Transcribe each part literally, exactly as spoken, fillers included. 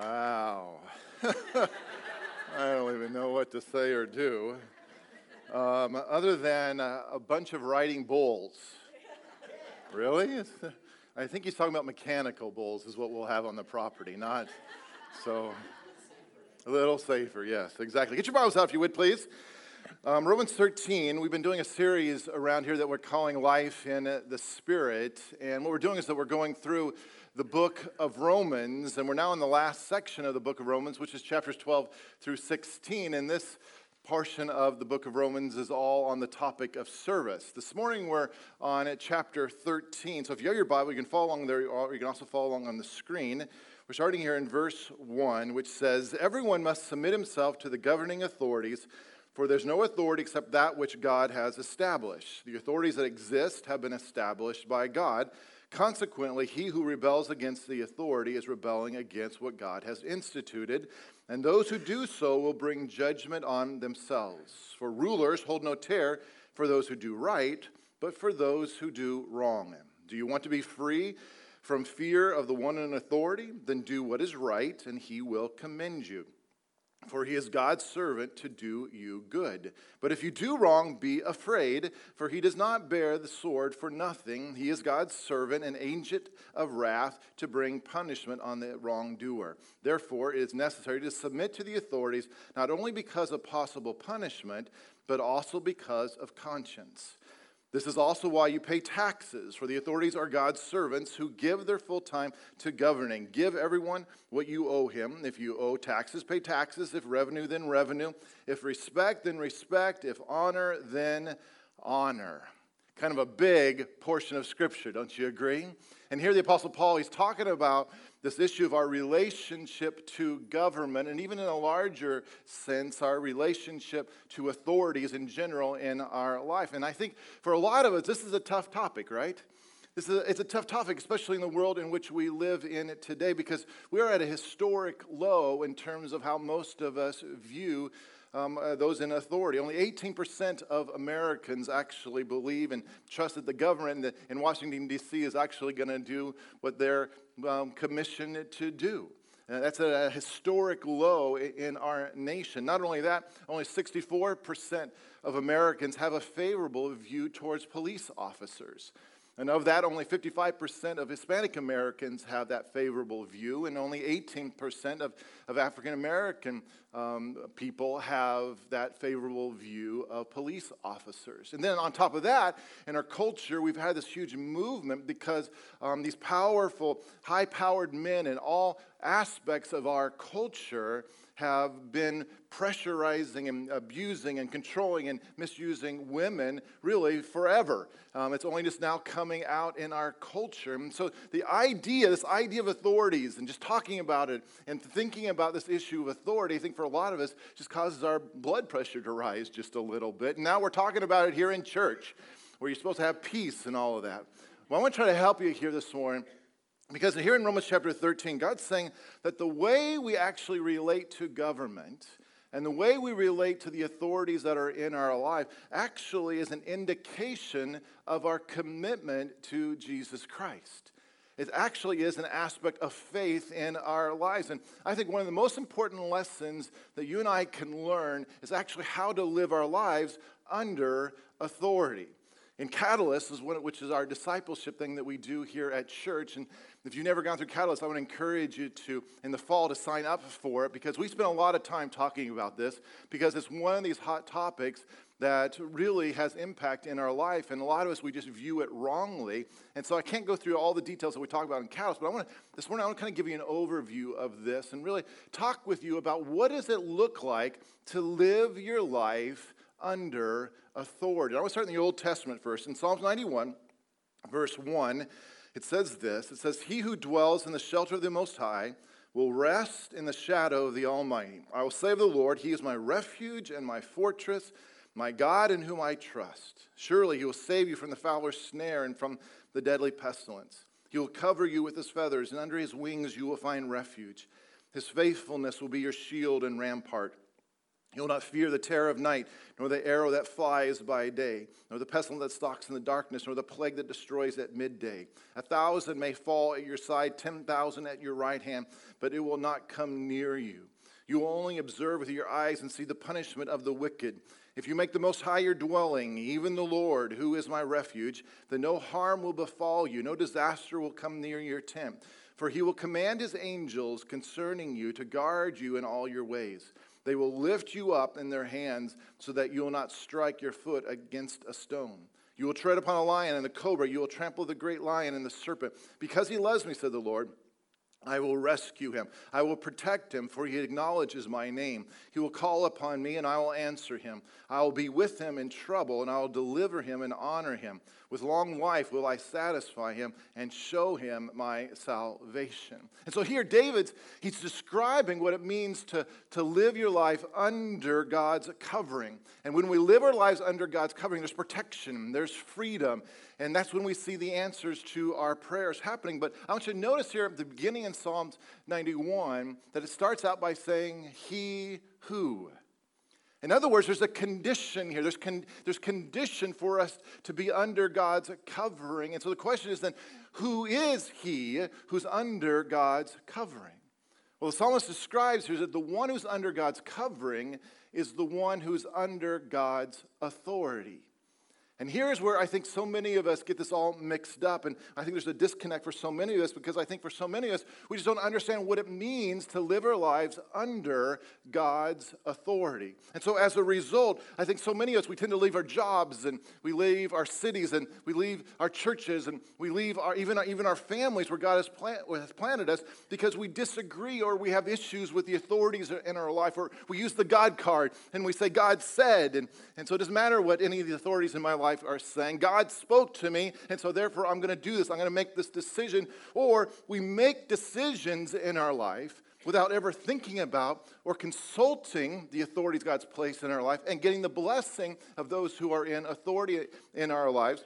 Wow. I don't even know what to say or do. Um, other than uh, a bunch of riding bulls. Really? It's, uh, I think he's talking about mechanical bulls is what we'll have on the property, not so. A little safer, yes, exactly. Get your Bibles out if you would, please. Um, Romans thirteen, we've been doing a series around here that we're calling Life in the Spirit. And what we're doing is that we're going through the book of Romans, and we're now in the last section of the book of Romans, which is chapters twelve through sixteen. And this portion of the book of Romans is all on the topic of service. This morning we're on chapter thirteen. So if you have your Bible, you can follow along there, or you can also follow along on the screen. We're starting here in verse one, which says, "Everyone must submit himself to the governing authorities, for there's no authority except that which God has established. The authorities that exist have been established by God. Consequently, he who rebels against the authority is rebelling against what God has instituted, and those who do so will bring judgment on themselves. For rulers hold no terror for those who do right, but for those who do wrong. Do you want to be free from fear of the one in authority? Then do what is right, and he will commend you. For he is God's servant to do you good. But if you do wrong, be afraid, for he does not bear the sword for nothing. He is God's servant, an agent of wrath, to bring punishment on the wrongdoer. Therefore, it is necessary to submit to the authorities, not only because of possible punishment, but also because of conscience. This is also why you pay taxes, for the authorities are God's servants who give their full time to governing. Give everyone what you owe him. If you owe taxes, pay taxes. If revenue, then revenue. If respect, then respect. If honor, then honor." Kind of a big portion of Scripture, don't you agree? And here the Apostle Paul, he's talking about this issue of our relationship to government, and even in a larger sense, our relationship to authorities in general in our life. And I think for a lot of us, this is a tough topic, right? This is a, it's a tough topic, especially in the world in which we live in it today, because we are at a historic low in terms of how most of us view Um, uh, those in authority. Only eighteen percent of Americans actually believe and trust that the government in, the, in Washington, D C is actually going to do what they're um, commissioned to do. Uh, that's a, a historic low in, in our nation. Not only that, only sixty-four percent of Americans have a favorable view towards police officers. And of that, only fifty-five percent of Hispanic Americans have that favorable view, and only eighteen percent of, of African American um, people have that favorable view of police officers. And then on top of that, in our culture, we've had this huge movement because um, these powerful, high-powered men in all aspects of our culture have been pressurizing and abusing and controlling and misusing women really forever. Um, it's only just now coming out in our culture. And so the idea, this idea of authorities and just talking about it and thinking about this issue of authority, I think for a lot of us just causes our blood pressure to rise just a little bit. And now we're talking about it here in church where you're supposed to have peace and all of that. Well, I want to try to help you here this morning, because here in Romans chapter thirteen, God's saying that the way we actually relate to government and the way we relate to the authorities that are in our life actually is an indication of our commitment to Jesus Christ. It actually is an aspect of faith in our lives. And I think one of the most important lessons that you and I can learn is actually how to live our lives under authority. And Catalyst, is one, which is our discipleship thing that we do here at church. And if you've never gone through Catalyst, I would encourage you to, in the fall, to sign up for it, because we spend a lot of time talking about this, because it's one of these hot topics that really has impact in our life. And a lot of us, we just view it wrongly. And so I can't go through all the details that we talk about in Catalyst, but I want to, this morning I want to kind of give you an overview of this and really talk with you about what does it look like to live your life under authority. I want to start in the Old Testament first. In Psalms ninety-one, verse one, it says this. It says, "He who dwells in the shelter of the Most High will rest in the shadow of the Almighty. I will say of the Lord, he is my refuge and my fortress, my God in whom I trust. Surely he will save you from the fowler's snare and from the deadly pestilence. He will cover you with his feathers, and under his wings you will find refuge. His faithfulness will be your shield and rampart. You'll not fear the terror of night, nor the arrow that flies by day, nor the pestilence that stalks in the darkness, nor the plague that destroys at midday. A thousand may fall at your side, ten thousand at your right hand, but it will not come near you. You will only observe with your eyes and see the punishment of the wicked. If you make the Most High your dwelling, even the Lord, who is my refuge, then no harm will befall you, no disaster will come near your tent. For he will command his angels concerning you to guard you in all your ways. They will lift you up in their hands so that you will not strike your foot against a stone. You will tread upon a lion and the cobra. You will trample the great lion and the serpent. Because he loves me, said the Lord, I will rescue him. I will protect him, for he acknowledges my name. He will call upon me, and I will answer him. I will be with him in trouble, and I will deliver him and honor him. With long life will I satisfy him and show him my salvation. And so here David's, he's describing what it means to, to live your life under God's covering. And when we live our lives under God's covering, there's protection, there's freedom, and that's when we see the answers to our prayers happening. But I want you to notice here at the beginning in Psalms ninety-one that it starts out by saying, he who. In other words, there's a condition here. There's con- there's condition for us to be under God's covering. And so the question is then, who is he who's under God's covering? Well, the psalmist describes here that the one who's under God's covering is the one who's under God's authority. And here's where I think so many of us get this all mixed up, and I think there's a disconnect for so many of us, because I think for so many of us, we just don't understand what it means to live our lives under God's authority. And so as a result, I think so many of us, we tend to leave our jobs, and we leave our cities, and we leave our churches, and we leave our, even, our, even our families where God has, plant, has planted us, because we disagree or we have issues with the authorities in our life, or we use the God card, and we say, God said, and, and so it doesn't matter what any of the authorities in my life Life are saying. God spoke to me, and so therefore I'm going to do this. I'm going to make this decision. Or we make decisions in our life without ever thinking about or consulting the authorities God's placed in our life and getting the blessing of those who are in authority in our lives.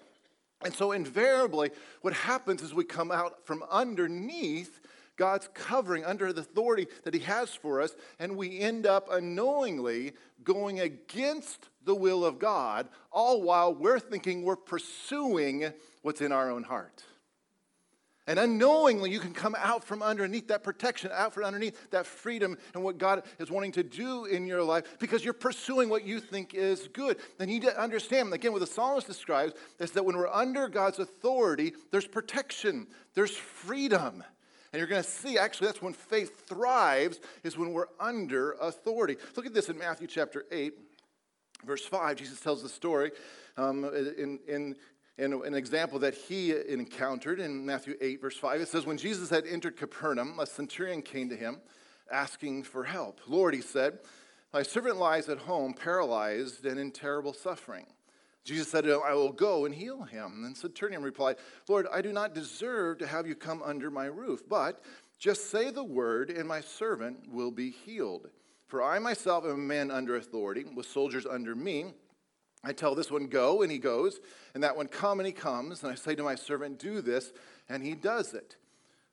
And so invariably, what happens is we come out from underneath God's covering, under the authority that he has for us, and we end up unknowingly going against the will of God, all while we're thinking we're pursuing what's in our own heart. And unknowingly, you can come out from underneath that protection, out from underneath that freedom and what God is wanting to do in your life, because you're pursuing what you think is good. Then you need to understand, again, what the psalmist describes is that when we're under God's authority, there's protection, there's freedom. And you're going to see, actually, that's when faith thrives, is when we're under authority. Look at this in Matthew chapter eight, verse five. Jesus tells the story um, in, in, in an example that he encountered in Matthew eight, verse five. It says, when Jesus had entered Capernaum, a centurion came to him asking for help. Lord, he said, my servant lies at home, paralyzed and in terrible suffering. Jesus said to him, I will go and heal him. And the centurion replied, Lord, I do not deserve to have you come under my roof, but just say the word and my servant will be healed. For I myself am a man under authority, with soldiers under me. I tell this one, go, and he goes, and that one, come, and he comes. And I say to my servant, do this, and he does it.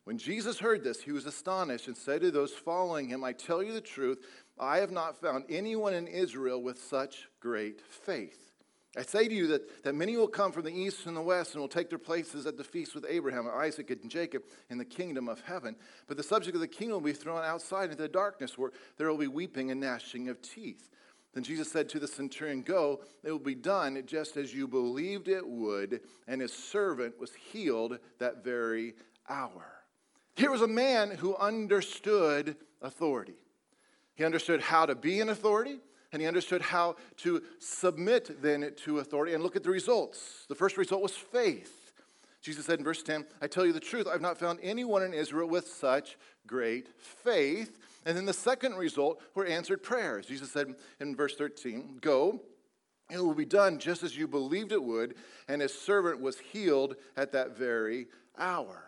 When Jesus heard this, he was astonished and said to those following him, I tell you the truth, I have not found anyone in Israel with such great faith. I say to you that, that many will come from the east and the west and will take their places at the feast with Abraham, Isaac, and Jacob in the kingdom of heaven. But the subject of the kingdom will be thrown outside into the darkness, where there will be weeping and gnashing of teeth. Then Jesus said to the centurion, go, it will be done just as you believed it would. And his servant was healed that very hour. Here was a man who understood authority. He understood how to be in authority. And he understood how to submit then to authority. And look at the results. The first result was faith. Jesus said in verse ten, I tell you the truth, I've not found anyone in Israel with such great faith. And then the second result were answered prayers. Jesus said in verse thirteen, go, it will be done just as you believed it would. And his servant was healed at that very hour.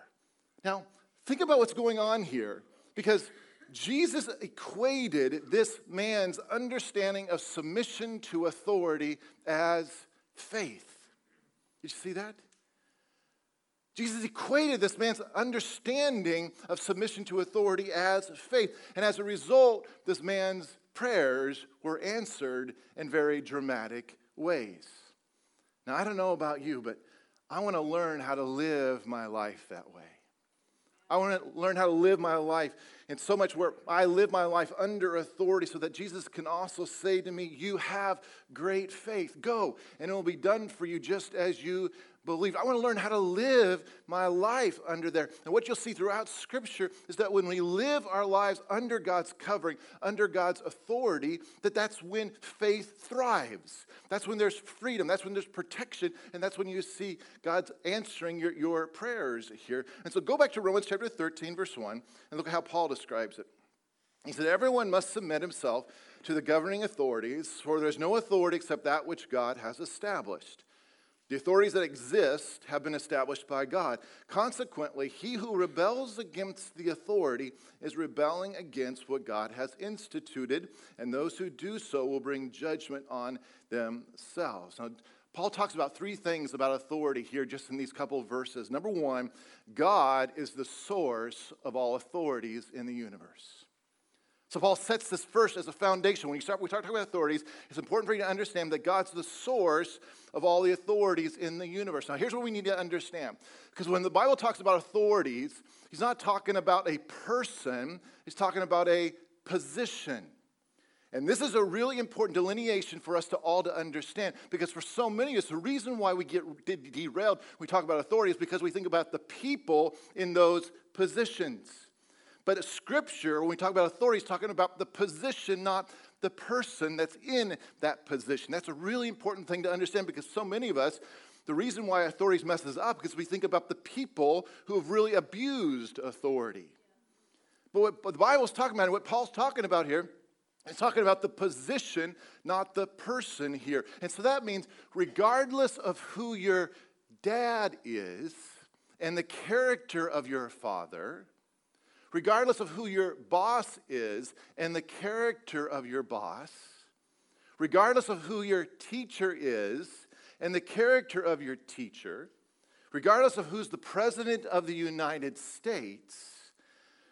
Now, think about what's going on here, because Jesus equated this man's understanding of submission to authority as faith. Did you see that? Jesus equated this man's understanding of submission to authority as faith. And as a result, this man's prayers were answered in very dramatic ways. Now, I don't know about you, but I want to learn how to live my life that way. I want to learn how to live my life in so much where I live my life under authority so that Jesus can also say to me, you have great faith. Go, and it will be done for you just as you believe. I want to learn how to live my life under there. And what you'll see throughout Scripture is that when we live our lives under God's covering, under God's authority, that that's when faith thrives. That's when there's freedom. That's when there's protection. And that's when you see God's answering your, your prayers here. And so go back to Romans chapter thirteen, verse one, and look at how Paul describes it. He said, everyone must submit himself to the governing authorities, for there's no authority except that which God has established. The authorities that exist have been established by God. Consequently, he who rebels against the authority is rebelling against what God has instituted, and those who do so will bring judgment on themselves. Now, Paul talks about three things about authority here just in these couple of verses. Number one, God is the source of all authorities in the universe. So Paul sets this first as a foundation. When you start, we start talking about authorities, it's important for you to understand that God's the source of all the authorities in the universe. Now, here's what we need to understand. Because when the Bible talks about authorities, he's not talking about a person. He's talking about a position. And this is a really important delineation for us to all to understand, because for so many of us, the reason why we get derailed when we talk about authority is because we think about the people in those positions. But Scripture, when we talk about authority, is talking about the position, not the person that's in that position. That's a really important thing to understand, because so many of us, the reason why authorities messes up is because we think about the people who have really abused authority. But what the Bible's talking about, and what Paul's talking about here, it's talking about the position, not the person here. And so that means regardless of who your dad is and the character of your father, regardless of who your boss is and the character of your boss, regardless of who your teacher is and the character of your teacher, regardless of who's the president of the United States,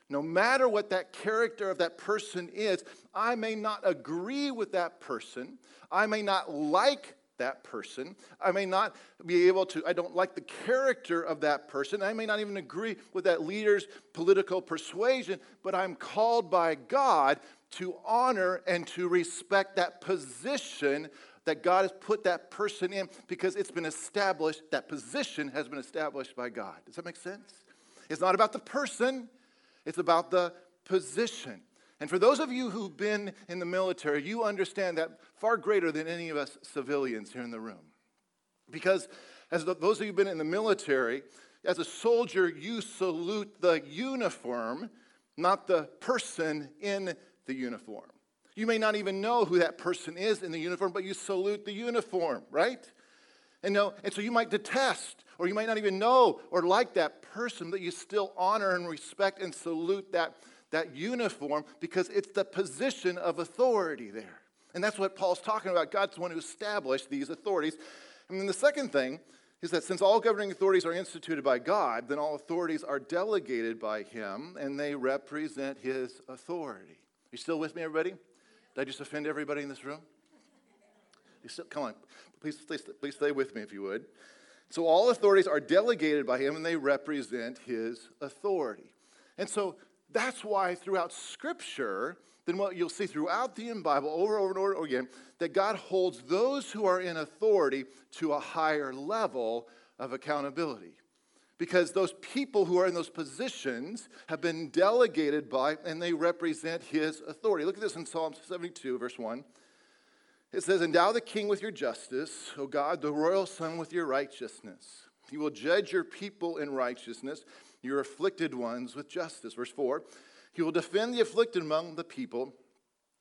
no matter what that character of that person is, I may not agree with that person, I may not like that person. I may not be able to, I don't like the character of that person. I may not even agree with that leader's political persuasion, but I'm called by God to honor and to respect that position that God has put that person in, because it's been established, that position has been established by God. Does that make sense? It's not about the person, it's about the position. And for those of you who've been in the military, you understand that far greater than any of us civilians here in the room. Because as the, those of you who've been in the military, as a soldier, you salute the uniform, not the person in the uniform. You may not even know who that person is in the uniform, but you salute the uniform, right? And, no, and so you might detest, or you might not even know or like that person, but you still honor and respect and salute that that uniform, because it's the position of authority there. And that's what Paul's talking about. God's the one who established these authorities. And then the second thing is that since all governing authorities are instituted by God, then all authorities are delegated by him, and they represent his authority. Are you still with me, everybody? Did I just offend everybody in this room? You still, come on, please, please, please stay with me if you would. So all authorities are delegated by him, and they represent his authority. And so that's why throughout Scripture, then what you'll see throughout the Bible over and over and over again, that God holds those who are in authority to a higher level of accountability. Because those people who are in those positions have been delegated by, and they represent his authority. Look at this in Psalm seventy-two, verse one. It says, endow the king with your justice, O God, the royal son with your righteousness. You will judge your people in righteousness, your afflicted ones with justice. Verse four, he will defend the afflicted among the people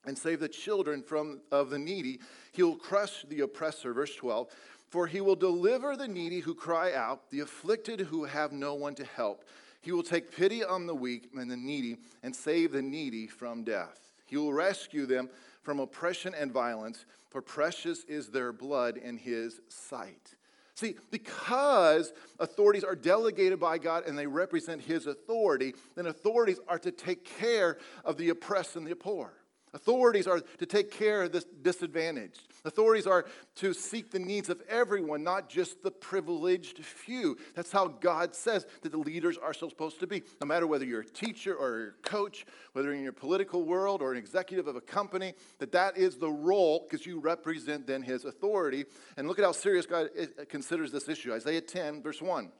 and save the children from of the needy. He will crush the oppressor. Verse twelve, for he will deliver the needy who cry out, the afflicted who have no one to help. He will take pity on the weak and the needy and save the needy from death. He will rescue them from oppression and violence, for precious is their blood in his sight. See, because authorities are delegated by God and they represent his authority, then authorities are to take care of the oppressed and the poor. Authorities are to take care of the disadvantaged. Authorities are to seek the needs of everyone, not just the privileged few. That's how God says that the leaders are supposed to be. No matter whether you're a teacher or a coach, whether you're in your political world or an executive of a company, that that is the role, because you represent then his authority. And look at how serious God considers this issue. Isaiah ten, verse one.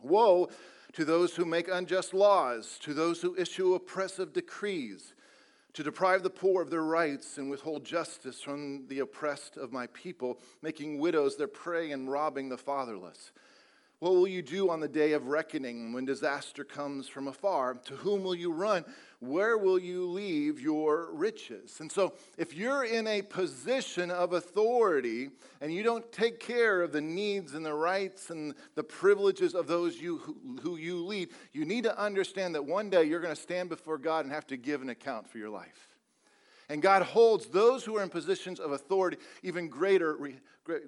Woe to those who make unjust laws, to those who issue oppressive decrees, to deprive the poor of their rights and withhold justice from the oppressed of my people, making widows their prey and robbing the fatherless. What will you do on the day of reckoning when disaster comes from afar? To whom will you run? Where will you leave your riches? And so if you're in a position of authority and you don't take care of the needs and the rights and the privileges of those you who, who you lead, you need to understand that one day you're going to stand before God and have to give an account for your life. And God holds those who are in positions of authority even greater,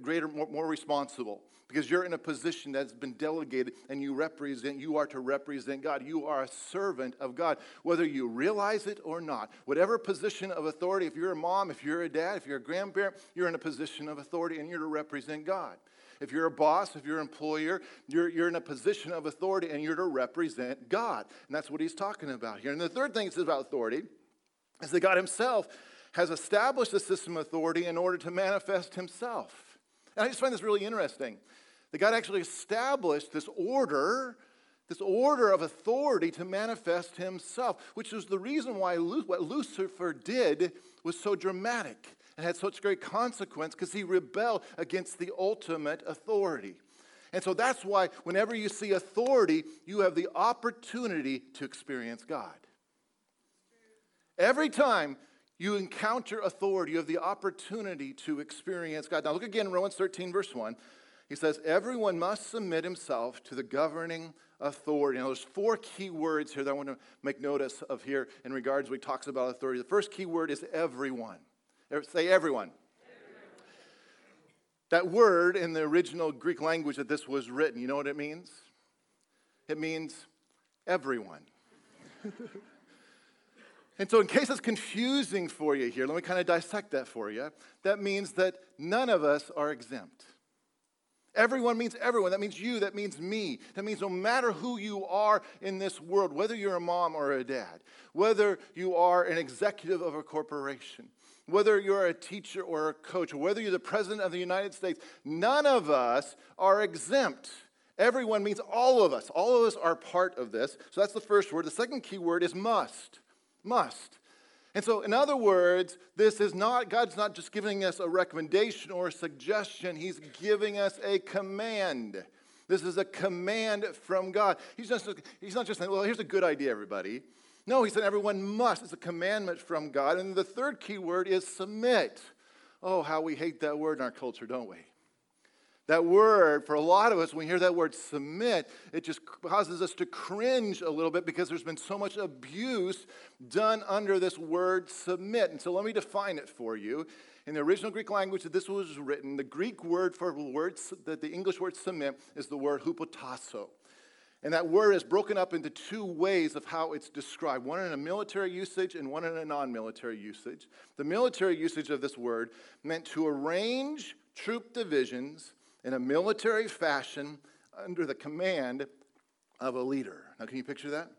greater, more, more responsible, because you're in a position that's been delegated and you represent, you are to represent God. You are a servant of God, whether you realize it or not. Whatever position of authority, if you're a mom, if you're a dad, if you're a grandparent, you're in a position of authority and you're to represent God. If you're a boss, if you're an employer, you're, you're in a position of authority and you're to represent God. And that's what he's talking about here. And the third thing is about authority. Is that God himself has established a system of authority in order to manifest himself. And I just find this really interesting, that God actually established this order, this order of authority to manifest himself, which was the reason why Lu- what Lucifer did was so dramatic and had such great consequence, because he rebelled against the ultimate authority. And so that's why whenever you see authority, you have the opportunity to experience God. Every time you encounter authority, you have the opportunity to experience God. Now look again in Romans thirteen, verse one. He says, everyone must submit himself to the governing authority. Now there's four key words here that I want to make notice of here in regards when he talks about authority. The first key word is everyone. Say everyone. Everyone. That word in the original Greek language that this was written, you know what it means? It means everyone. And so in case it's confusing for you here, let me kind of dissect that for you. That means that none of us are exempt. Everyone means everyone. That means you. That means me. That means no matter who you are in this world, whether you're a mom or a dad, whether you are an executive of a corporation, whether you're a teacher or a coach, or whether you're the president of the United States, none of us are exempt. Everyone means all of us. All of us are part of this. So that's the first word. The second key word is must. Must. And so, in other words, this is not, God's not just giving us a recommendation or a suggestion. He's giving us a command. This is a command from God. He's just, he's not just saying, well, here's a good idea, everybody. No, he said everyone must. It's a commandment from God. And the third key word is submit. Oh, how we hate that word in our culture, don't we? That word, for a lot of us, when we hear that word submit, it just causes us to cringe a little bit because there's been so much abuse done under this word submit. And so let me define it for you. In the original Greek language that this was written, the Greek word for words, the, the English word submit, is the word hupotasso. And that word is broken up into two ways of how it's described, one in a military usage and one in a non-military usage. The military usage of this word meant to arrange troop divisions in a military fashion under the command of a leader. Now, can you picture that?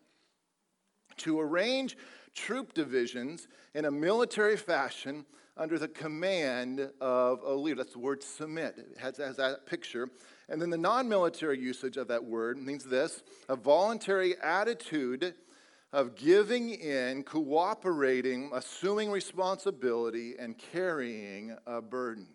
To arrange troop divisions in a military fashion under the command of a leader. That's the word submit. It has, has that picture. And then the non-military usage of that word means this: a voluntary attitude of giving in, cooperating, assuming responsibility, and carrying a burden.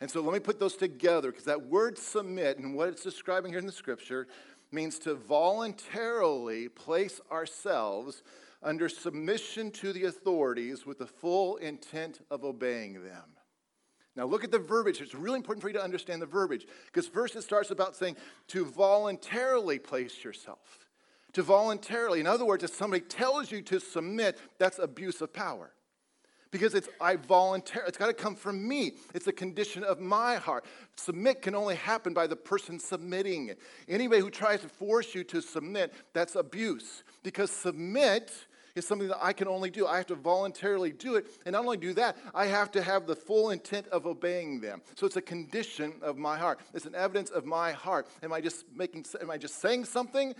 And so let me put those together, because that word submit and what it's describing here in the scripture means to voluntarily place ourselves under submission to the authorities with the full intent of obeying them. Now look at the verbiage. It's really important for you to understand the verbiage, because first it starts about saying to voluntarily place yourself. To voluntarily. In other words, if somebody tells you to submit, that's abuse of power. Because it's I voluntarily, it's got to come from me. It's a condition of my heart. Submit can only happen by the person submitting. Anybody who tries to force you to submit, that's abuse. Because submit is something that I can only do. I have to voluntarily do it. And not only do that, I have to have the full intent of obeying them. So it's a condition of my heart. It's an evidence of my heart. Am I just making, am I just saying something?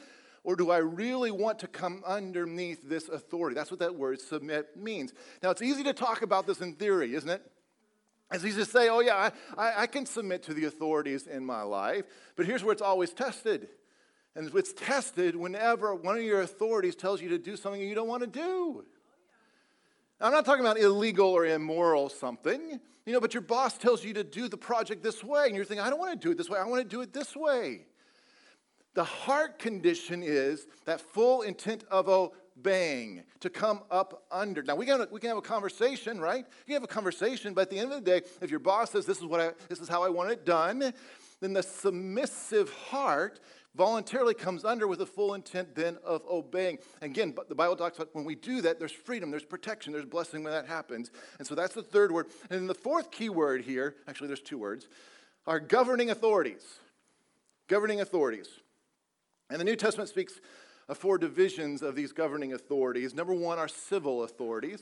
Or do I really want to come underneath this authority? That's what that word submit means. Now, it's easy to talk about this in theory, isn't it? It's easy to say, oh, yeah, I, I can submit to the authorities in my life. But here's where it's always tested. And it's tested whenever one of your authorities tells you to do something you don't want to do. Now, I'm not talking about illegal or immoral something, you know, but your boss tells you to do the project this way. And you're thinking, I don't want to do it this way. I want to do it this way. The heart condition is that full intent of obeying, to come up under. Now, we can, we can have a conversation, right? You can have a conversation, but at the end of the day, if your boss says, this is what I, this is how I want it done, then the submissive heart voluntarily comes under with a full intent then of obeying. Again, the Bible talks about when we do that, there's freedom, there's protection, there's blessing when that happens. And so that's the third word. And then the fourth key word here, actually there's two words, are governing authorities. Governing authorities. And the New Testament speaks of four divisions of these governing authorities. Number one are civil authorities.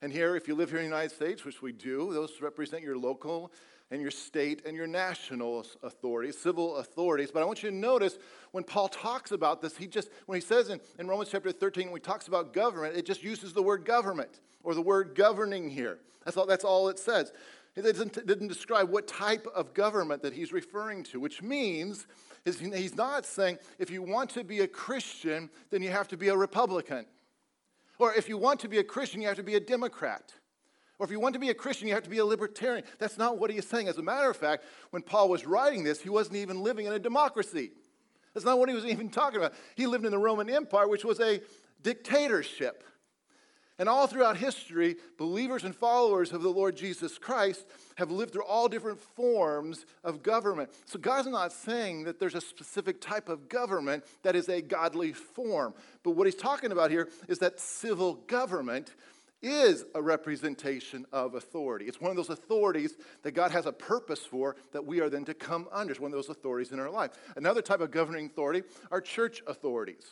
And here, if you live here in the United States, which we do, those represent your local and your state and your national authorities, civil authorities. But I want you to notice when Paul talks about this, he just, when he says in, in Romans chapter thirteen, when he talks about government, it just uses the word government or the word governing here. That's all, that's all it says. It didn't, it didn't describe what type of government that he's referring to, which means is he's not saying if you want to be a Christian, then you have to be a Republican. Or if you want to be a Christian, you have to be a Democrat. Or if you want to be a Christian, you have to be a libertarian. That's not what he's saying. As a matter of fact, when Paul was writing this, he wasn't even living in a democracy. That's not what he was even talking about. He lived in the Roman Empire, which was a dictatorship. And all throughout history, believers and followers of the Lord Jesus Christ have lived through all different forms of government. So God's not saying that there's a specific type of government that is a godly form. But what he's talking about here is that civil government is a representation of authority. It's one of those authorities that God has a purpose for that we are then to come under. It's one of those authorities in our life. Another type of governing authority are church authorities.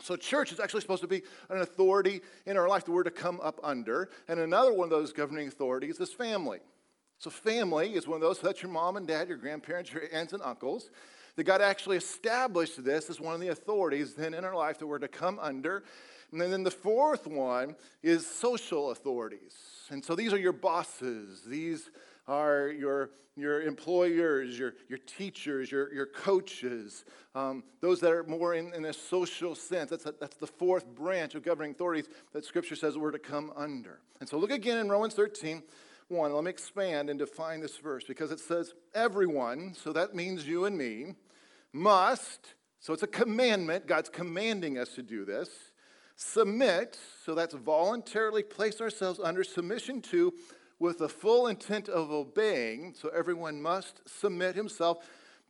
So church is actually supposed to be an authority in our life that we're to come up under. And another one of those governing authorities is family. So family is one of those. So that's your mom and dad, your grandparents, your aunts and uncles. That God actually established this as one of the authorities then in our life that we're to come under. And then the fourth one is social authorities. And so these are your bosses. These are your, your employers, your, your teachers, your, your coaches, um, those that are more in, in a social sense. That's, a, that's the fourth branch of governing authorities that Scripture says we're to come under. And so look again in Romans thirteen, one. Let me expand and define this verse because it says everyone, so that means you and me, must, so it's a commandment. God's commanding us to do this. Submit, so that's voluntarily place ourselves under submission to with the full intent of obeying, so everyone must submit himself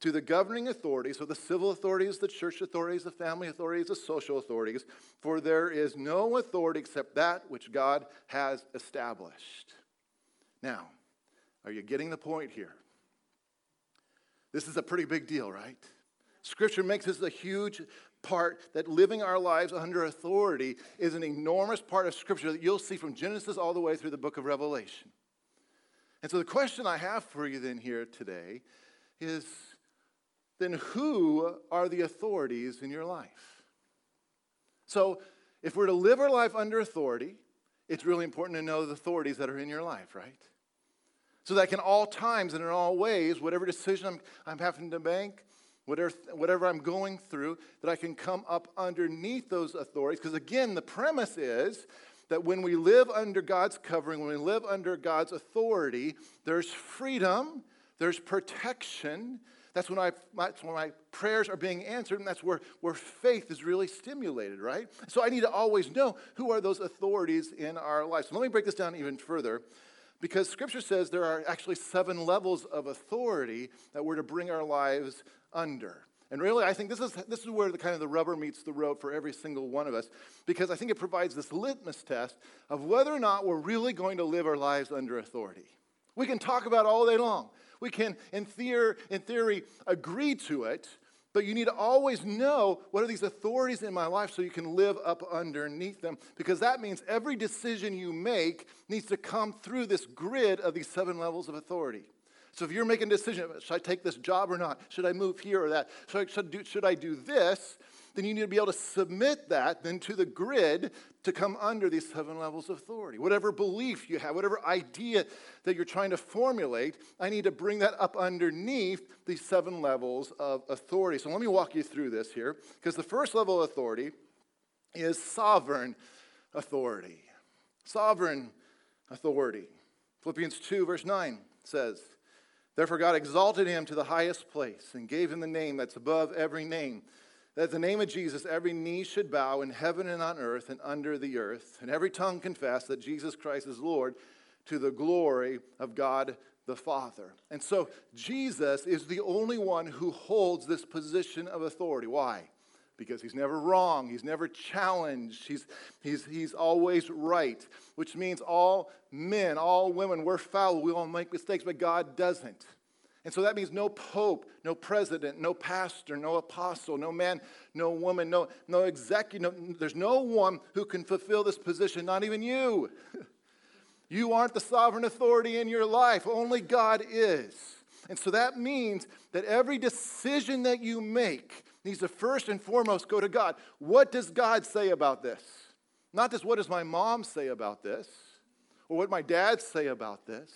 to the governing authorities, so the civil authorities, the church authorities, the family authorities, the social authorities, for there is no authority except that which God has established. Now, are you getting the point here? This is a pretty big deal, right? Scripture makes this a huge part that living our lives under authority is an enormous part of Scripture that you'll see from Genesis all the way through the book of Revelation. And so the question I have for you then here today is, then who are the authorities in your life? So if we're to live our life under authority, it's really important to know the authorities that are in your life, right? So that in all times and in all ways, whatever decision I'm, I'm having to make, Whatever, whatever I'm going through, that I can come up underneath those authorities. Because again, the premise is that when we live under God's covering, when we live under God's authority, there's freedom, there's protection. That's when, I, that's when my prayers are being answered, and that's where, where faith is really stimulated, right? So I need to always know who are those authorities in our lives. So let me break this down even further. Because Scripture says there are actually seven levels of authority that we're to bring our lives under. And really, I think this is this is where the kind of the rubber meets the road for every single one of us, because I think it provides this litmus test of whether or not we're really going to live our lives under authority. We can talk about it all day long. We can, in theory, in theory, agree to it, But you need to always know what are these authorities in my life so you can live up underneath them, because that means every decision you make needs to come through this grid of these seven levels of authority. So if you're making a decision, should I take this job or not? Should I move here or that? Should I, should do, should I do this? Then you need to be able to submit that then to the grid to come under these seven levels of authority. Whatever belief you have, whatever idea that you're trying to formulate, I need to bring that up underneath these seven levels of authority. So let me walk you through this here, because the first level of authority is sovereign authority. Sovereign authority. Philippians two verse nine says, "Therefore God exalted him to the highest place and gave him the name that's above every name, that at the name of Jesus every knee should bow in heaven and on earth and under the earth, and every tongue confess that Jesus Christ is Lord, to the glory of God the Father." And so Jesus is the only one who holds this position of authority. Why? Because he's never wrong, he's never challenged, he's, he's, he's always right, which means all men, all women, we're foul, we all make mistakes, but God doesn't. And so that means no pope, no president, no pastor, no apostle, no man, no woman, no, no executive. No, there's no one who can fulfill this position, not even you. You aren't the sovereign authority in your life. Only God is. And so that means that every decision that you make needs to first and foremost go to God. What does God say about this? Not just what does my mom say about this, or what my dad say about this.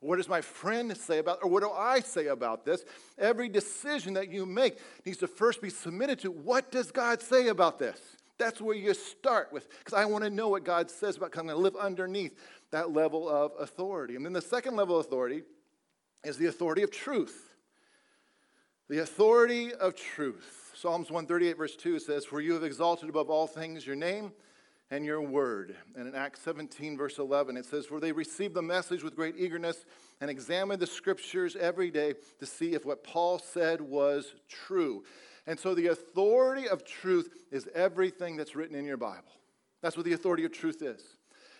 What does my friend say about, or what do I say about this? Every decision that you make needs to first be submitted to, what does God say about this? That's where you start with, because I want to know what God says about, because I'm going to live underneath that level of authority. And then the second level of authority is the authority of truth. The authority of truth. Psalms one thirty-eight verse two says, "For you have exalted above all things your name and your word." And in Acts seventeen verse eleven it says, "For they received the message with great eagerness and examined the scriptures every day to see if what Paul said was true." And so the authority of truth is everything that's written in your Bible. That's what the authority of truth is.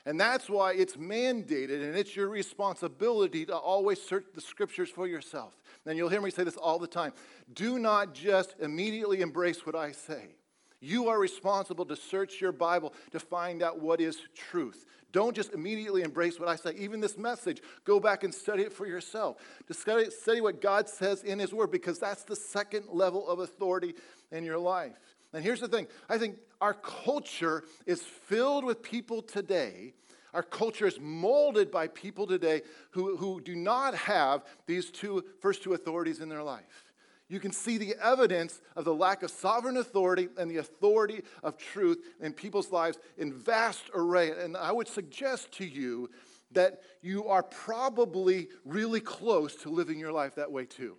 And that's why it's mandated and it's your responsibility to always search the scriptures for yourself. And you'll hear me say this all the time. Do not just immediately embrace what I say. You are responsible to search your Bible to find out what is truth. Don't just immediately embrace what I say. Even this message, go back and study it for yourself. Study, study what God says in his word, because that's the second level of authority in your life. And here's the thing. I think our culture is filled with people today. Our culture is molded by people today who, who do not have these two first two authorities in their life. You can see the evidence of the lack of sovereign authority and the authority of truth in people's lives in vast array. And I would suggest to you that you are probably really close to living your life that way too.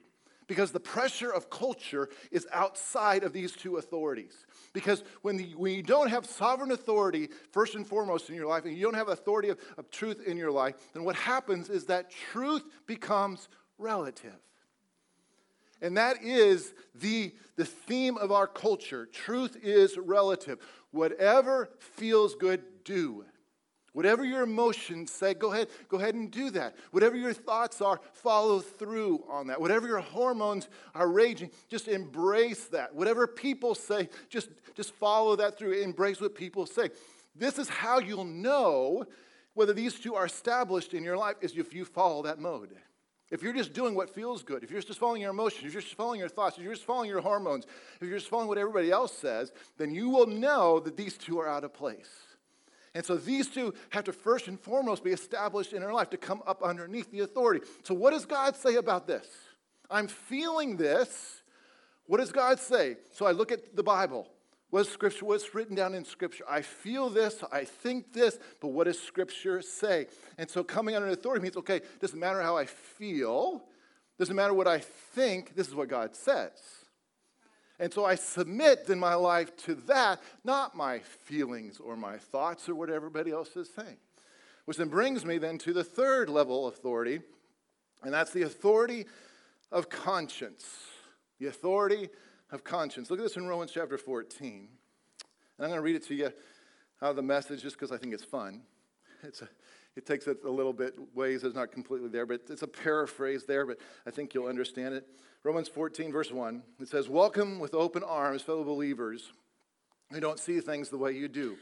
Because the pressure of culture is outside of these two authorities. Because when, the, when you don't have sovereign authority first and foremost in your life, and you don't have authority of, of truth in your life, then what happens is that truth becomes relative. And that is the, the theme of our culture. Truth is relative. Whatever feels good, do. Whatever your emotions say, go ahead, go ahead and do that. Whatever your thoughts are, follow through on that. Whatever your hormones are raging, just embrace that. Whatever people say, just, just follow that through. Embrace what people say. This is how you'll know whether these two are established in your life, is if you follow that mode. If you're just doing what feels good, if you're just following your emotions, if you're just following your thoughts, if you're just following your hormones, if you're just following what everybody else says, then you will know that these two are out of place. And so these two have to first and foremost be established in our life to come up underneath the authority. So what does God say about this? I'm feeling this. What does God say? So I look at the Bible. What's Scripture? What's written down in Scripture? I feel this, I think this, but what does Scripture say? And so coming under authority means, okay, doesn't matter how I feel, doesn't matter what I think, this is what God says. And so I submit in my life to that, not my feelings or my thoughts or what everybody else is saying. Which then brings me then to the third level of authority, and that's the authority of conscience. The authority of conscience. Look at this in Romans chapter fourteen. And I'm going to read it to you out of the Message just because I think it's fun. It's a, It takes it a little bit ways. It's not completely there, but it's a paraphrase there, but I think you'll understand it. Romans fourteen, verse one, it says, "Welcome with open arms, fellow believers who don't see things the way you do.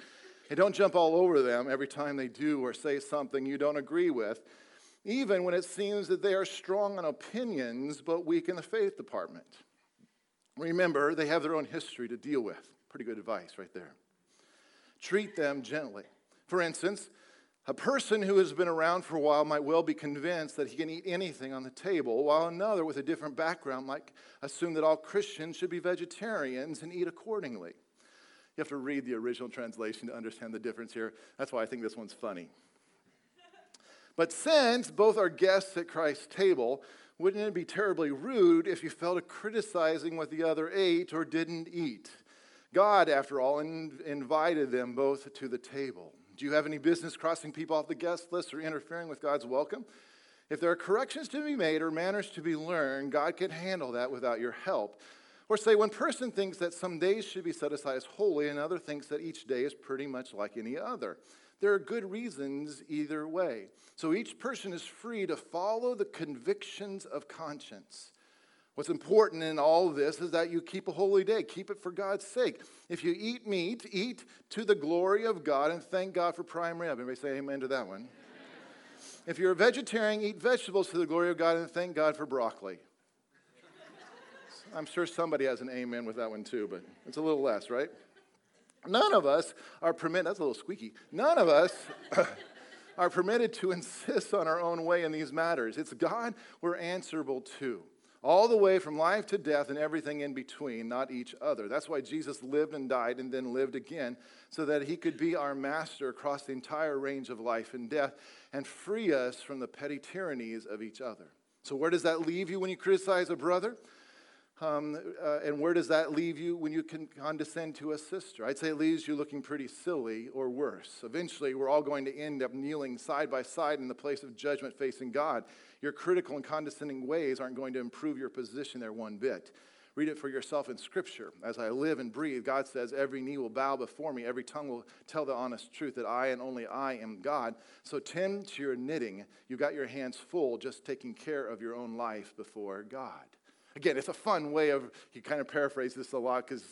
And don't jump all over them every time they do or say something you don't agree with, even when it seems that they are strong on opinions but weak in the faith department. Remember, they have their own history to deal with." Pretty good advice right there. "Treat them gently. For instance, a person who has been around for a while might well be convinced that he can eat anything on the table, while another with a different background might assume that all Christians should be vegetarians and eat accordingly." You have to read the original translation to understand the difference here. That's why I think this one's funny. "But since both are guests at Christ's table, wouldn't it be terribly rude if you fell to criticizing what the other ate or didn't eat? God, after all, in- invited them both to the table. Do you have any business crossing people off the guest list or interfering with God's welcome? If there are corrections to be made or manners to be learned, God can handle that without your help. Or say one person thinks that some days should be set aside as holy, and another thinks that each day is pretty much like any other. There are good reasons either way. So each person is free to follow the convictions of conscience. What's important in all this is that you keep a holy day. Keep it for God's sake. If you eat meat, eat to the glory of God, and thank God for prime rib." Everybody say amen to that one. "If you're a vegetarian, eat vegetables to the glory of God, and thank God for broccoli." I'm sure somebody has an amen with that one too, but it's a little less, right? "None of us are permitted," that's a little squeaky, "none of us are permitted to insist on our own way in these matters. It's God we're answerable to, all the way from life to death and everything in between, not each other. That's why Jesus lived and died and then lived again, so that he could be our master across the entire range of life and death and free us from the petty tyrannies of each other." So where does that leave you when you criticize a brother? Um, uh, and where does that leave you when you can condescend to a sister? I'd say it leaves you looking pretty silly or worse. Eventually, we're all going to end up kneeling side by side in the place of judgment facing God. Your critical and condescending ways aren't going to improve your position there one bit. Read it for yourself in Scripture. As I live and breathe, God says, "Every knee will bow before me. Every tongue will tell the honest truth that I and only I am God." So tend to your knitting. You've got your hands full just taking care of your own life before God. Again, it's a fun way of, you kind of paraphrase this a lot because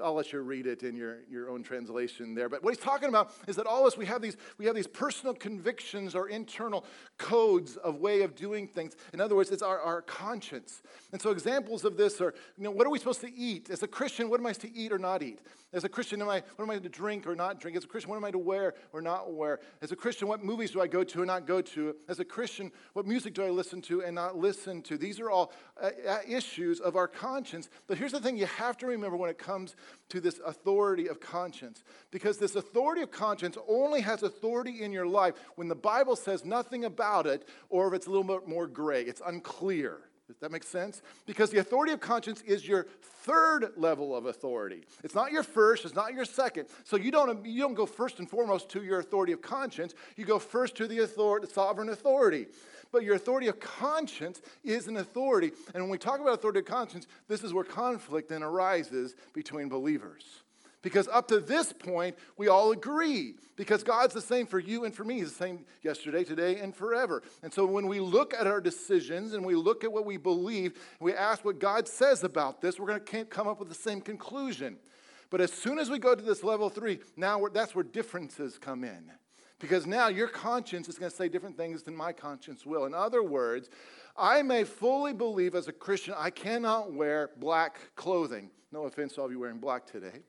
I'll let you read it in your, your own translation there. But what he's talking about is that all of us, we have these we have these personal convictions or internal codes of way of doing things. In other words, it's our, our conscience. And so examples of this are, you know, what are we supposed to eat? As a Christian, what am I to eat or not eat? As a Christian, am I what am I to drink or not drink? As a Christian, what am I to wear or not wear? As a Christian, what movies do I go to or not go to? As a Christian, what music do I listen to and not listen to? These are all uh, issues of our conscience. But here's the thing you have to remember when it comes to this authority of conscience, because this authority of conscience only has authority in your life when the Bible says nothing about it, or if it's a little bit more gray, it's unclear. Does that make sense? Because the authority of conscience is your third level of authority. It's not your first, it's not your second. So you don't you don't go first and foremost to your authority of conscience. You go first to the authority, sovereign authority. But your authority of conscience is an authority. And when we talk about authority of conscience, this is where conflict then arises between believers. Because up to this point, we all agree. Because God's the same for you and for me. He's the same yesterday, today, and forever. And so when we look at our decisions and we look at what we believe, and we ask what God says about this, we're going to come up with the same conclusion. But as soon as we go to this level three, now we're, that's where differences come in. Because now your conscience is going to say different things than my conscience will. In other words, I may fully believe as a Christian I cannot wear black clothing. No offense to all of you wearing black today.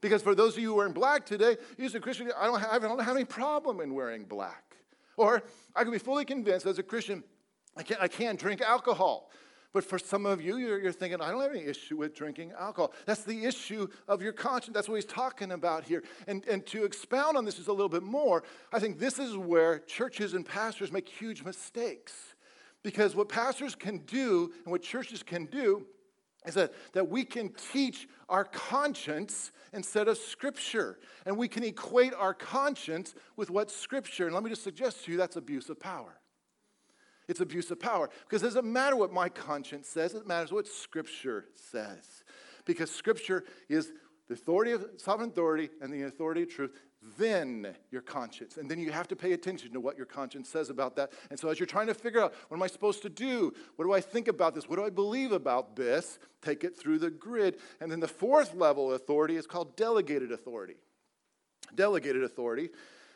Because for those of you who are in black today, you as a Christian, I don't, have, I don't have any problem in wearing black. Or I can be fully convinced as a Christian, I can't, I can't drink alcohol. But for some of you, you're, you're thinking, I don't have any issue with drinking alcohol. That's the issue of your conscience. That's what he's talking about here. And, and to expound on this just a little bit more, I think this is where churches and pastors make huge mistakes. Because what pastors can do and what churches can do is that, that we can teach our conscience instead of Scripture. And we can equate our conscience with what's Scripture. And let me just suggest to you that's abuse of power. It's abuse of power. Because it doesn't matter what my conscience says. It matters what Scripture says. Because Scripture is the authority of sovereign authority and the authority of truth, then your conscience. And then you have to pay attention to what your conscience says about that. And so as you're trying to figure out, what am I supposed to do? What do I think about this? What do I believe about this? Take it through the grid. And then the fourth level of authority is called delegated authority. Delegated authority.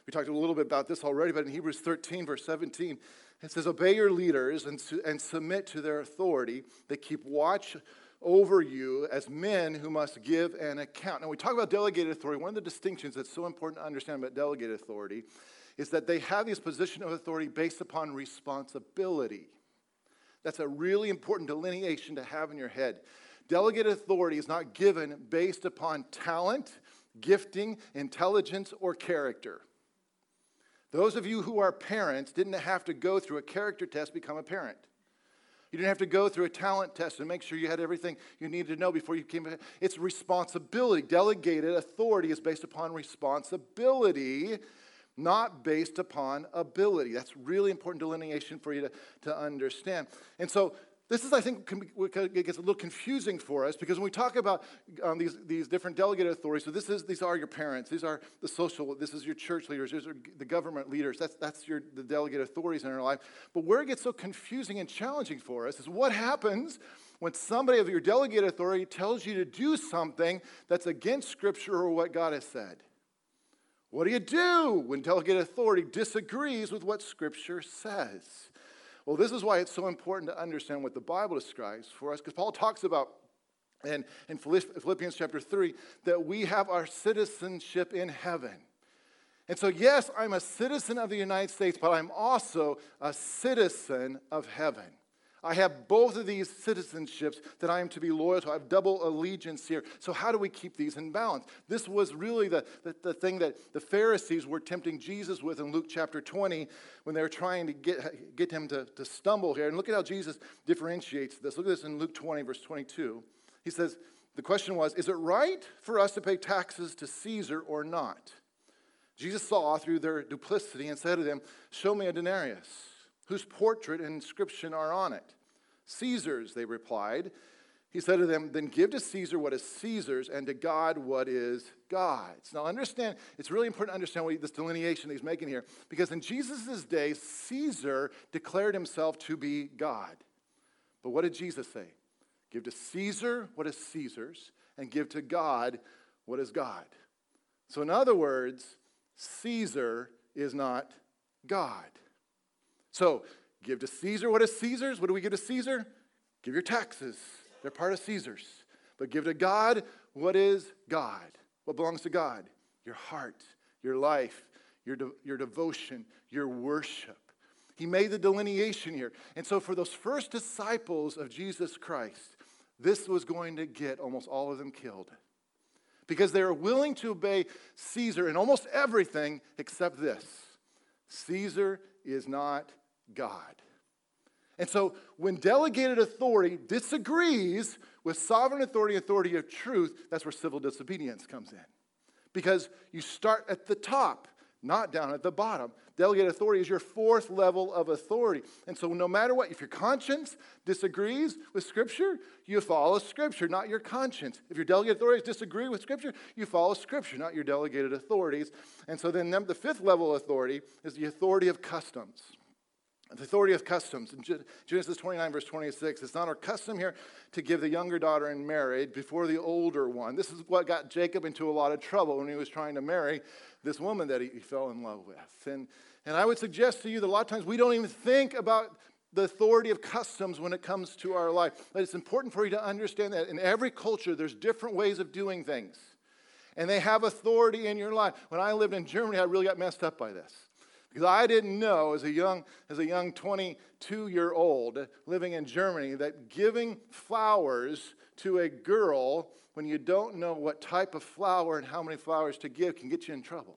We talked a little bit about this already, but in Hebrews thirteen, verse seventeen, it says, obey your leaders and, su- and submit to their authority. They keep watch over you as men who must give an account. Now, we talk about delegated authority. One of the distinctions that's so important to understand about delegated authority is that they have this position of authority based upon responsibility. That's a really important delineation to have in your head. Delegated authority is not given based upon talent, gifting, intelligence, or character. Those of you who are parents didn't have to go through a character test to become a parent. You didn't have to go through a talent test and make sure you had everything you needed to know before you came. It's responsibility. Delegated authority is based upon responsibility, not based upon ability. That's really important delineation for you to, to understand. And so this is, I think, it gets a little confusing for us, because when we talk about um, these, these different delegated authorities, so this is, these are your parents, these are the social, this is your church leaders, these are the government leaders, that's, that's your, the delegated authorities in our life. But where it gets so confusing and challenging for us is what happens when somebody of your delegated authority tells you to do something that's against Scripture or what God has said. What do you do when delegated authority disagrees with what Scripture says? Well, this is why it's so important to understand what the Bible describes for us, because Paul talks about in, in Philippians chapter three that we have our citizenship in heaven. And so, yes, I'm a citizen of the United States, but I'm also a citizen of heaven. I have both of these citizenships that I am to be loyal to. I have double allegiance here. So how do we keep these in balance? This was really the, the, the thing that the Pharisees were tempting Jesus with in Luke chapter twenty when they were trying to get, get him to, to stumble here. And look at how Jesus differentiates this. Look at this in Luke twenty, verse twenty-two. He says, the question was, is it right for us to pay taxes to Caesar or not? Jesus saw through their duplicity and said to them, show me a denarius. Whose portrait and inscription are on it? Caesar's, they replied. He said to them, then give to Caesar what is Caesar's, and to God what is God's. Now understand, it's really important to understand what this delineation he's making here, because in Jesus' day, Caesar declared himself to be God. But what did Jesus say? Give to Caesar what is Caesar's, and give to God what is God. So in other words, Caesar is not God. So, give to Caesar what is Caesar's. What do we give to Caesar? Give your taxes. They're part of Caesar's. But give to God what is God. What belongs to God? Your heart, your life, your, de- your devotion, your worship. He made the delineation here. And so for those first disciples of Jesus Christ, this was going to get almost all of them killed. Because they were willing to obey Caesar in almost everything except this. Caesar is not God. And so when delegated authority disagrees with sovereign authority, authority of truth, that's where civil disobedience comes in. Because you start at the top, not down at the bottom. Delegated authority is your fourth level of authority. And so no matter what, if your conscience disagrees with Scripture, you follow Scripture, not your conscience. If your delegated authorities disagree with Scripture, you follow Scripture, not your delegated authorities. And so then the fifth level of authority is the authority of customs. The authority of customs. In Genesis twenty-nine, verse twenty-six, it's not our custom here to give the younger daughter in marriage before the older one. This is what got Jacob into a lot of trouble when he was trying to marry this woman that he, he fell in love with. And, and I would suggest to you that a lot of times we don't even think about the authority of customs when it comes to our life. But it's important for you to understand that in every culture there's different ways of doing things. And they have authority in your life. When I lived in Germany, I really got messed up by this. Because I didn't know as a young as a young twenty-two-year-old living in Germany that giving flowers to a girl when you don't know what type of flower and how many flowers to give can get you in trouble.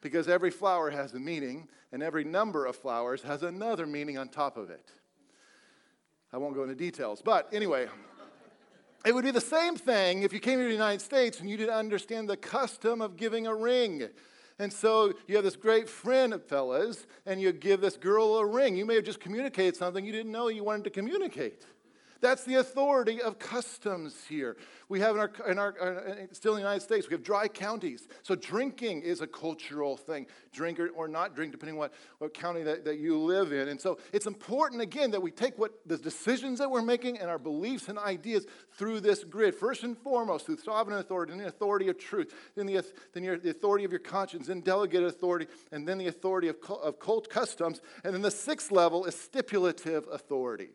Because every flower has a meaning, and every number of flowers has another meaning on top of it. I won't go into details, but anyway... It would be the same thing if you came to the United States and you didn't understand the custom of giving a ring. And so you have this great friend of fellas, and you give this girl a ring. You may have just communicated something you didn't know you wanted to communicate. That's the authority of customs here. We have in our, in our still in the United States, we have dry counties. So drinking is a cultural thing. Drink or, or not drink, depending on what, what county that, that you live in. And so it's important, again, that we take what the decisions that we're making and our beliefs and ideas through this grid. First and foremost, through sovereign authority, then the authority of truth, then the, then your, the authority of your conscience, then delegated authority, and then the authority of, of cult customs. And then the sixth level is stipulative authority.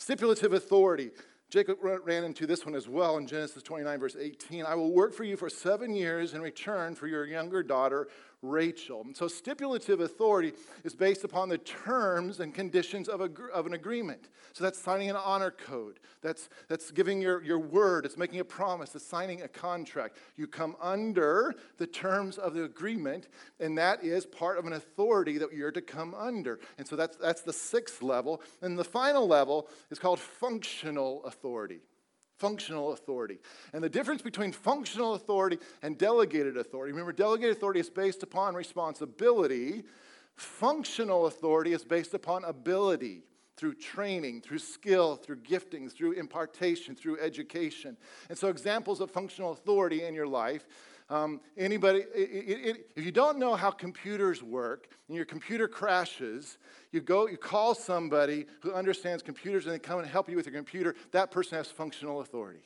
Stipulative authority. Jacob ran into this one as well in Genesis twenty-nine, verse eighteen. I will work for you for seven years in return for your younger daughter, Rachel. And so stipulative authority is based upon the terms and conditions of, a, of an agreement. So that's signing an honor code. That's, that's giving your, your word. It's making a promise. It's signing a contract. You come under the terms of the agreement, and that is part of an authority that you're to come under. And so that's, that's the sixth level. And the final level is called functional authority. Authority, functional authority. And the difference between functional authority and delegated authority, remember, delegated authority is based upon responsibility. Functional authority is based upon ability through training, through skill, through gifting, through impartation, through education. And so examples of functional authority in your life, um, anybody, it, it, it, if you don't know how computers work and your computer crashes, you go, you call somebody who understands computers and they come and help you with your computer, that person has functional authority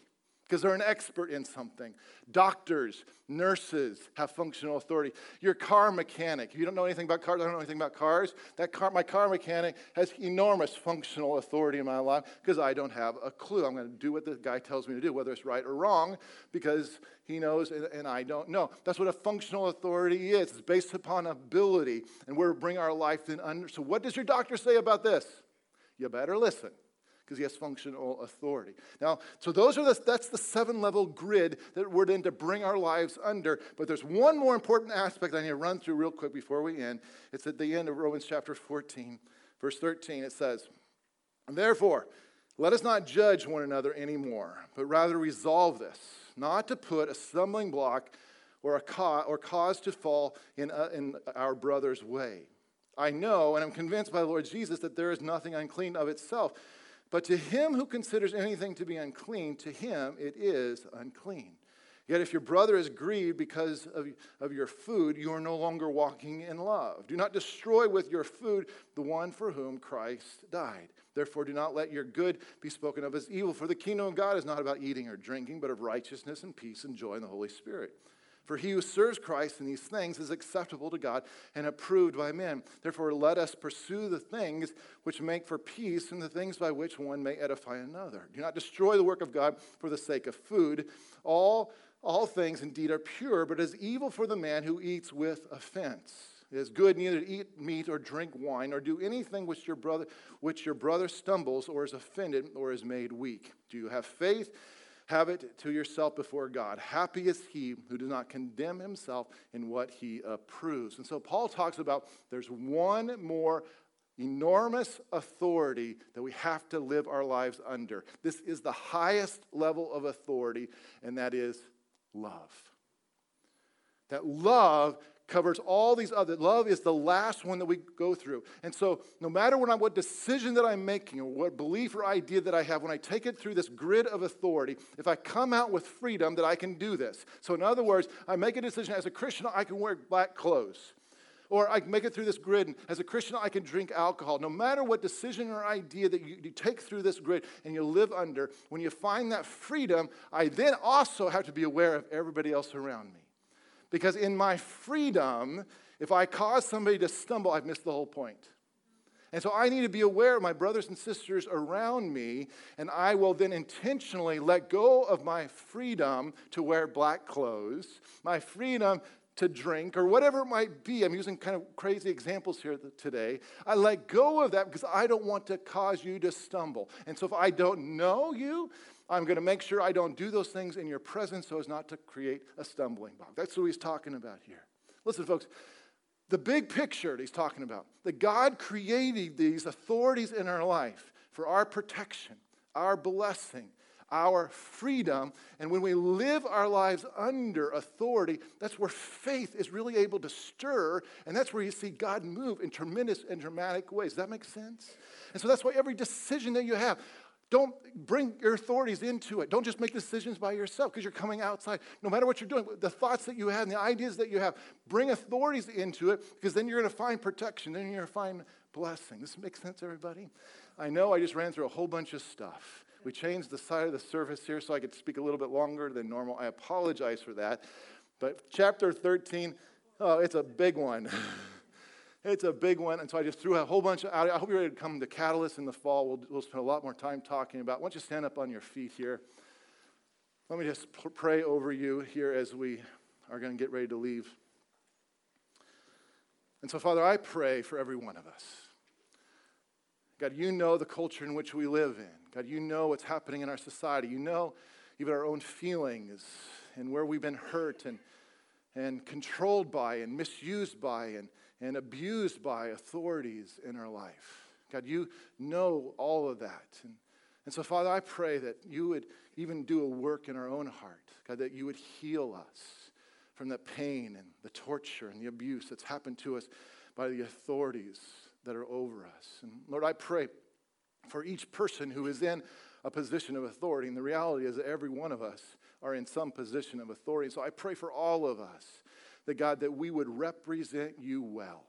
because they're an expert in something. Doctors, nurses have functional authority. Your car mechanic, if you don't know anything about cars, I don't know anything about cars, that car, my car mechanic has enormous functional authority in my life because I don't have a clue. I'm going to do what the guy tells me to do, whether it's right or wrong, because he knows and, and I don't know. That's what a functional authority is. It's based upon ability, and we're bring our life in under. So what does your doctor say about this? You better listen, because he has functional authority. Now, so those are the, that's the seven-level grid that we're then to bring our lives under. But there's one more important aspect I need to run through real quick before we end. It's at the end of Romans chapter fourteen, verse thirteen. It says, therefore, let us not judge one another anymore, but rather resolve this, not to put a stumbling block or a ca- or cause to fall in, uh, in our brother's way. I know, and I'm convinced by the Lord Jesus, that there is nothing unclean of itself, but to him who considers anything to be unclean, to him it is unclean. Yet if your brother is grieved because of, of your food, you are no longer walking in love. Do not destroy with your food the one for whom Christ died. Therefore, do not let your good be spoken of as evil, for the kingdom of God is not about eating or drinking, but of righteousness and peace and joy in the Holy Spirit. For he who serves Christ in these things is acceptable to God and approved by men. Therefore, let us pursue the things which make for peace and the things by which one may edify another. Do not destroy the work of God for the sake of food. All, all things indeed are pure, but it is evil for the man who eats with offense. It is good neither to eat meat or drink wine or do anything which your brother, which your brother stumbles or is offended or is made weak. Do you have faith? Have it to yourself before God. Happy is he who does not condemn himself in what he approves. And so Paul talks about there's one more enormous authority that we have to live our lives under. This is the highest level of authority, and that is love. That love covers all these other. Love is the last one that we go through. And so no matter what, I'm, what decision that I'm making or what belief or idea that I have, when I take it through this grid of authority, if I come out with freedom that I can do this. So in other words, I make a decision as a Christian, I can wear black clothes. Or I can make it through this grid, and as a Christian, I can drink alcohol. No matter what decision or idea that you, you take through this grid and you live under, when you find that freedom, I then also have to be aware of everybody else around me. Because in my freedom, if I cause somebody to stumble, I've missed the whole point. And so I need to be aware of my brothers and sisters around me, and I will then intentionally let go of my freedom to wear black clothes, my freedom to drink, or whatever it might be. I'm using kind of crazy examples here today. I let go of that because I don't want to cause you to stumble. And so if I don't know you, I'm going to make sure I don't do those things in your presence so as not to create a stumbling block. That's what he's talking about here. Listen, folks, the big picture that he's talking about, that God created these authorities in our life for our protection, our blessing, our freedom, and when we live our lives under authority, that's where faith is really able to stir, and that's where you see God move in tremendous and dramatic ways. Does that make sense? And so that's why every decision that you have, Don't bring your authorities into it. Don't just make decisions by yourself because you're coming outside. No matter what you're doing, the thoughts that you have and the ideas that you have, bring authorities into it because then you're going to find protection. Then you're going to find blessing. This makes sense, everybody? I know I just ran through a whole bunch of stuff. We changed the side of the service here so I could speak a little bit longer than normal. I apologize for that. But chapter thirteen, oh, it's a big one. It's a big one, and so I just threw a whole bunch out. I hope you're ready to come to Catalyst in the fall. We'll, we'll spend a lot more time talking about. Why don't you stand up on your feet here? Let me just pray over you here as we are going to get ready to leave. And so, Father, I pray for every one of us. God, you know the culture in which we live in. God, you know what's happening in our society. You know even our own feelings and where we've been hurt and and controlled by and misused by and and abused by authorities in our life. God, you know all of that. And, and so, Father, I pray that you would even do a work in our own heart. God, that you would heal us from the pain and the torture and the abuse that's happened to us by the authorities that are over us. And, Lord, I pray for each person who is in a position of authority. And the reality is that every one of us are in some position of authority. So I pray for all of us, that God, that we would represent you well.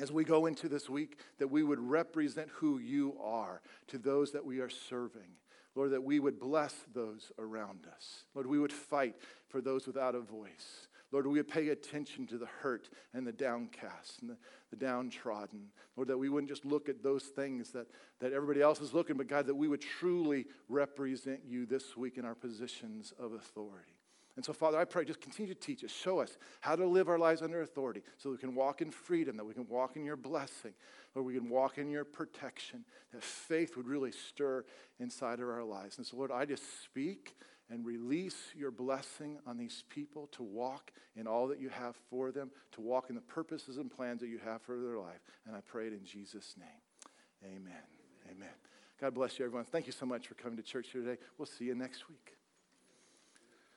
As we go into this week, that we would represent who you are to those that we are serving. Lord, that we would bless those around us. Lord, we would fight for those without a voice. Lord, we would pay attention to the hurt and the downcast and the, the downtrodden. Lord, that we wouldn't just look at those things that, that everybody else is looking, but God, that we would truly represent you this week in our positions of authority. And so, Father, I pray, just continue to teach us, show us how to live our lives under authority so that we can walk in freedom, that we can walk in your blessing, or we can walk in your protection, that faith would really stir inside of our lives. And so, Lord, I just speak and release your blessing on these people to walk in all that you have for them, to walk in the purposes and plans that you have for their life. And I pray it in Jesus' name. Amen. Amen. Amen. God bless you, everyone. Thank you so much for coming to church here today. We'll see you next week.